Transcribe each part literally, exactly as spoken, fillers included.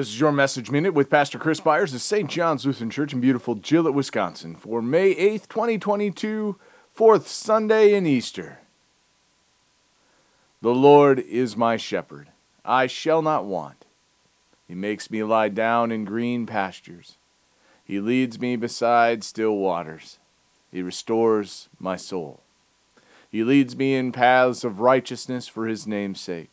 This is your Message Minute with Pastor Chris Byers of Saint John's Lutheran Church in beautiful Gillett, Wisconsin for May eighth, twenty twenty-two, fourth Sunday in Easter. The Lord is my shepherd, I shall not want. He makes me lie down in green pastures. He leads me beside still waters. He restores my soul. He leads me in paths of righteousness for his name's sake.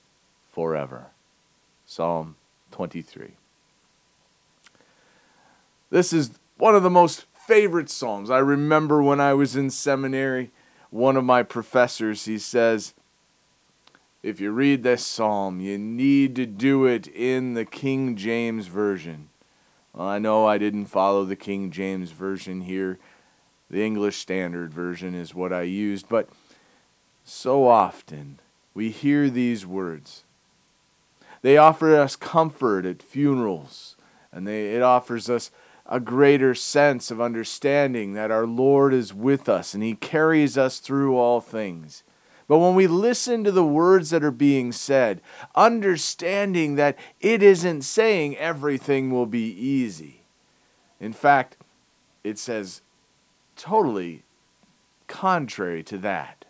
forever. Psalm twenty-three. This is one of the most favorite psalms. I remember when I was in seminary, one of my professors, he says, if you read this psalm, you need to do it in the King James Version. Well, I know I didn't follow the King James Version here. The English Standard Version is what I used, but so often we hear these words. They offer us comfort at funerals, and they, it offers us a greater sense of understanding that our Lord is with us and he carries us through all things. But when we listen to the words that are being said, understanding that it isn't saying everything will be easy. In fact, it says totally contrary to that.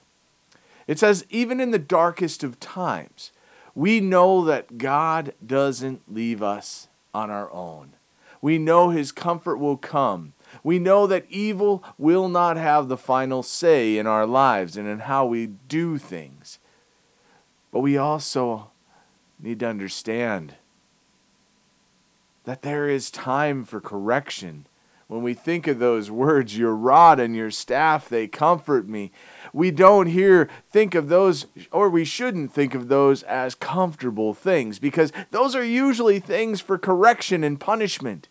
It says, even in the darkest of times, we know that God doesn't leave us on our own. We know his comfort will come. We know that evil will not have the final say in our lives and in how we do things. But we also need to understand that there is time for correction. When we think of those words, your rod and your staff, they comfort me. We don't here think of those, or we shouldn't think of those as comfortable things, because those are usually things for correction and punishment.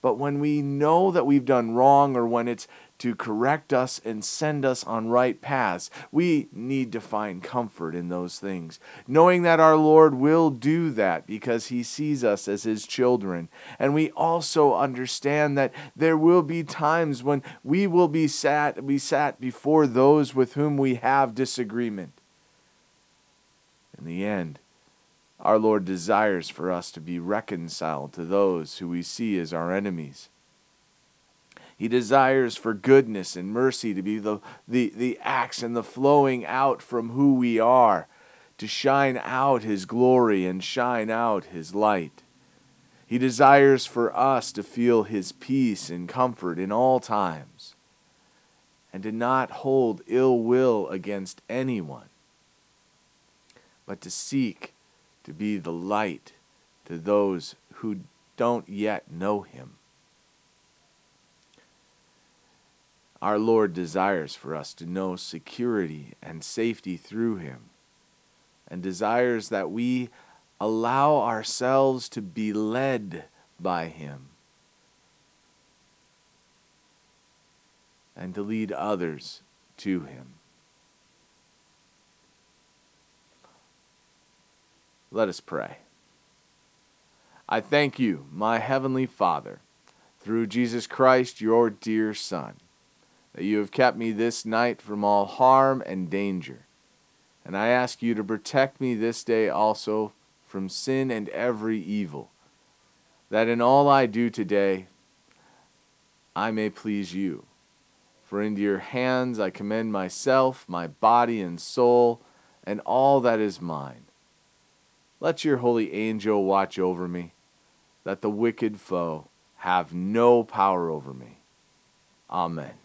But when we know that we've done wrong, or when it's to correct us and send us on right paths, we need to find comfort in those things, knowing that our Lord will do that because he sees us as his children. And we also understand that there will be times when we will be sat, be sat before those with whom we have disagreement. In the end, our Lord desires for us to be reconciled to those who we see as our enemies. He desires for goodness and mercy to be the, the, the acts and the flowing out from who we are, to shine out his glory and shine out his light. He desires for us to feel his peace and comfort in all times, and to not hold ill will against anyone, but to seek to be the light to those who don't yet know him. Our Lord desires for us to know security and safety through him, and desires that we allow ourselves to be led by him, and to lead others to him. Let us pray. I thank you, my heavenly Father, through Jesus Christ, your dear Son, that you have kept me this night from all harm and danger. And I ask you to protect me this day also from sin and every evil, that in all I do today I may please you. For into your hands I commend myself, my body and soul, and all that is mine. Let your holy angel watch over me, that the wicked foe have no power over me. Amen.